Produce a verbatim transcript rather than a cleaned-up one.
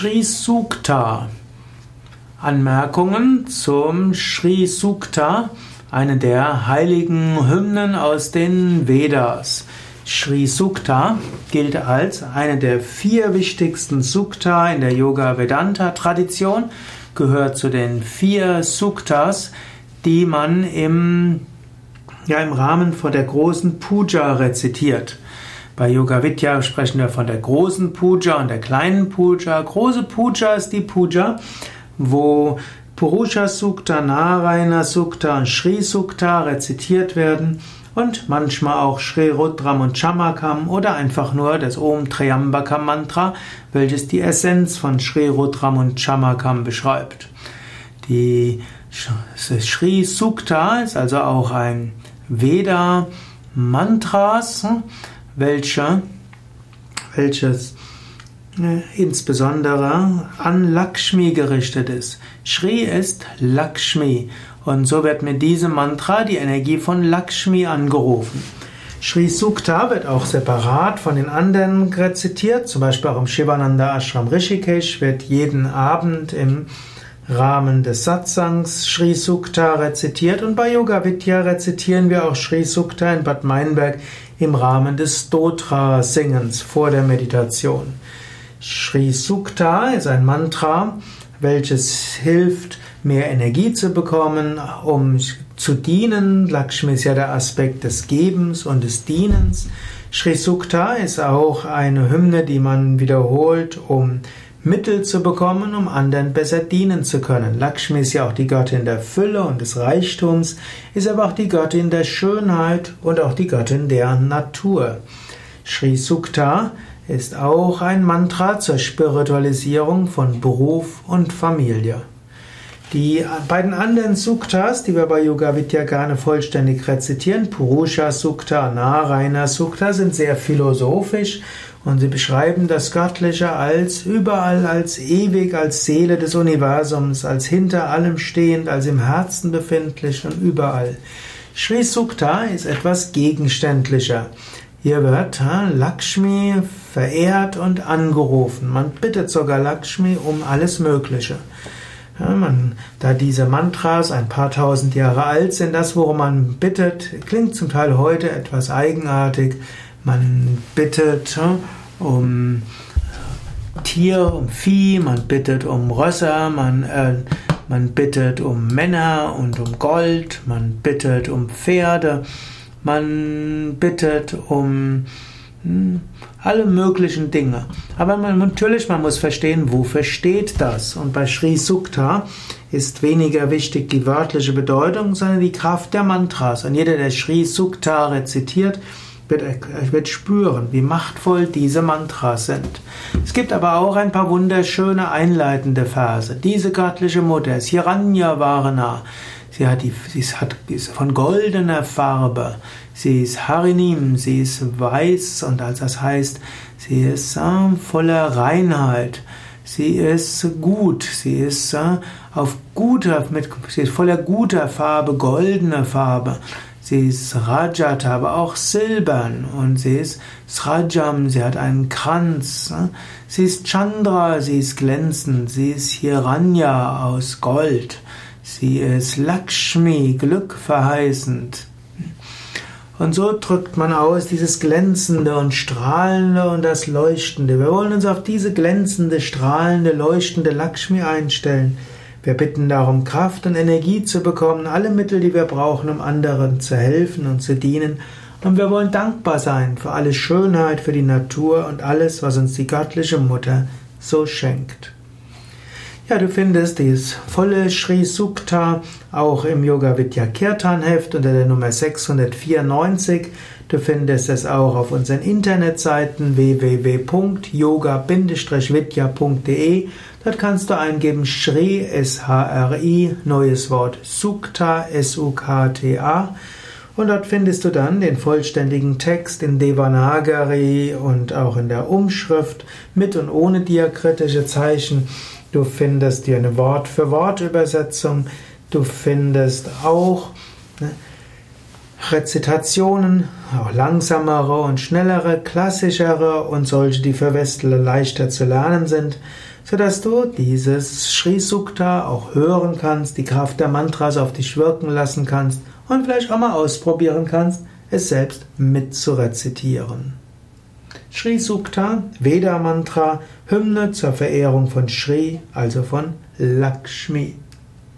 Shri Sukta. Anmerkungen zum Shri Sukta, eine der heiligen Hymnen aus den Vedas. Shri Sukta gilt als eine der vier wichtigsten Sukta in der Yoga-Vedanta-Tradition, gehört zu den vier Suktas, die man im, ja, im Rahmen von der großen Puja rezitiert. Bei Yoga Vidya sprechen wir von der großen Puja und der kleinen Puja. Große Puja ist die Puja, wo Purusha Sukta, Narayana Sukta und Shri Sukta rezitiert werden. Und manchmal auch Shri Rudram und Chamakam oder einfach nur das Om Triambakam Mantra, welches die Essenz von Shri Rudram und Chamakam beschreibt. Die Shri Sukta ist also auch ein Veda Mantras, welche, welches insbesondere an Lakshmi gerichtet ist. Shri ist Lakshmi. Und so wird mit diesem Mantra die Energie von Lakshmi angerufen. Shri Sukta wird auch separat von den anderen rezitiert, zum Beispiel auch im Shivananda Ashram Rishikesh wird jeden Abend im Rahmen des Satsangs Shri Sukta rezitiert und bei Yoga Vidya rezitieren wir auch Shri Sukta in Bad Meinberg im Rahmen des Stotra-Singens vor der Meditation. Shri Sukta ist ein Mantra, welches hilft, mehr Energie zu bekommen, um zu dienen. Lakshmi ist ja der Aspekt des Gebens und des Dienens. Shri Sukta ist auch eine Hymne, die man wiederholt, um Mittel zu bekommen, um anderen besser dienen zu können. Lakshmi ist ja auch die Göttin der Fülle und des Reichtums, ist aber auch die Göttin der Schönheit und auch die Göttin der Natur. Shri Sukta ist auch ein Mantra zur Spiritualisierung von Beruf und Familie. Die beiden anderen Suktas, die wir bei Yoga Vidya gerne vollständig rezitieren, Purusha Sukta, Narayana Sukta, sind sehr philosophisch und sie beschreiben das Göttliche als überall, als ewig, als Seele des Universums, als hinter allem stehend, als im Herzen befindlich und überall. Shri Sukta ist etwas gegenständlicher. Hier wird Lakshmi verehrt und angerufen. Man bittet sogar Lakshmi um alles Mögliche. Ja, man, da diese Mantras ein paar tausend Jahre alt sind, das, worum man bittet, klingt zum Teil heute etwas eigenartig. Man bittet um Tier, um Vieh, man bittet um Rösser, man, äh, man bittet um Männer und um Gold, man bittet um Pferde, man bittet um alle möglichen Dinge. Aber man, natürlich, man muss verstehen, wofür steht das? Und bei Shri Sukta ist weniger wichtig die wörtliche Bedeutung, sondern die Kraft der Mantras. Und jeder, der Shri Sukta rezitiert, wird, wird spüren, wie machtvoll diese Mantras sind. Es gibt aber auch ein paar wunderschöne einleitende Verse. Diese göttliche Mutter ist Hiranya Varna. Sie, hat die, sie ist, hat, ist von goldener Farbe. Sie ist Harinim, sie ist weiß und als das heißt, sie ist äh, voller Reinheit. Sie ist gut, sie ist, äh, auf guter, mit, sie ist voller guter Farbe, goldener Farbe. Sie ist Rajata, aber auch silbern und sie ist Srajam, sie hat einen Kranz. Sie ist Chandra, sie ist glänzend, sie ist Hiranya aus Gold. Sie ist Lakshmi, glückverheißend. Und so drückt man aus dieses Glänzende und Strahlende und das Leuchtende. Wir wollen uns auf diese glänzende, strahlende, leuchtende Lakshmi einstellen. Wir bitten darum, Kraft und Energie zu bekommen, alle Mittel, die wir brauchen, um anderen zu helfen und zu dienen. Und wir wollen dankbar sein für alle Schönheit, für die Natur und alles, was uns die göttliche Mutter so schenkt. Ja, du findest dieses volle Shri Sukta auch im Yoga-Vidya-Kirtan-Heft unter der Nummer sechshundertvierundneunzig. Du findest es auch auf unseren Internetseiten w w w punkt yoga Bindestrich vidya punkt d e. Dort kannst du eingeben Shri, S H R I, neues Wort Sukta, S U K T A. Und dort findest du dann den vollständigen Text in Devanagari und auch in der Umschrift mit und ohne diakritische Zeichen. Du findest hier eine Wort-für-Wort-Übersetzung. Du findest auch Rezitationen, auch langsamere und schnellere, klassischere und solche, die für Westler leichter zu lernen sind, sodass du dieses Shri Sukta auch hören kannst, die Kraft der Mantras auf dich wirken lassen kannst und vielleicht auch mal ausprobieren kannst, es selbst mit zu rezitieren. Shri Sukta, Veda-Mantra, Hymne zur Verehrung von Shri, also von Lakshmi.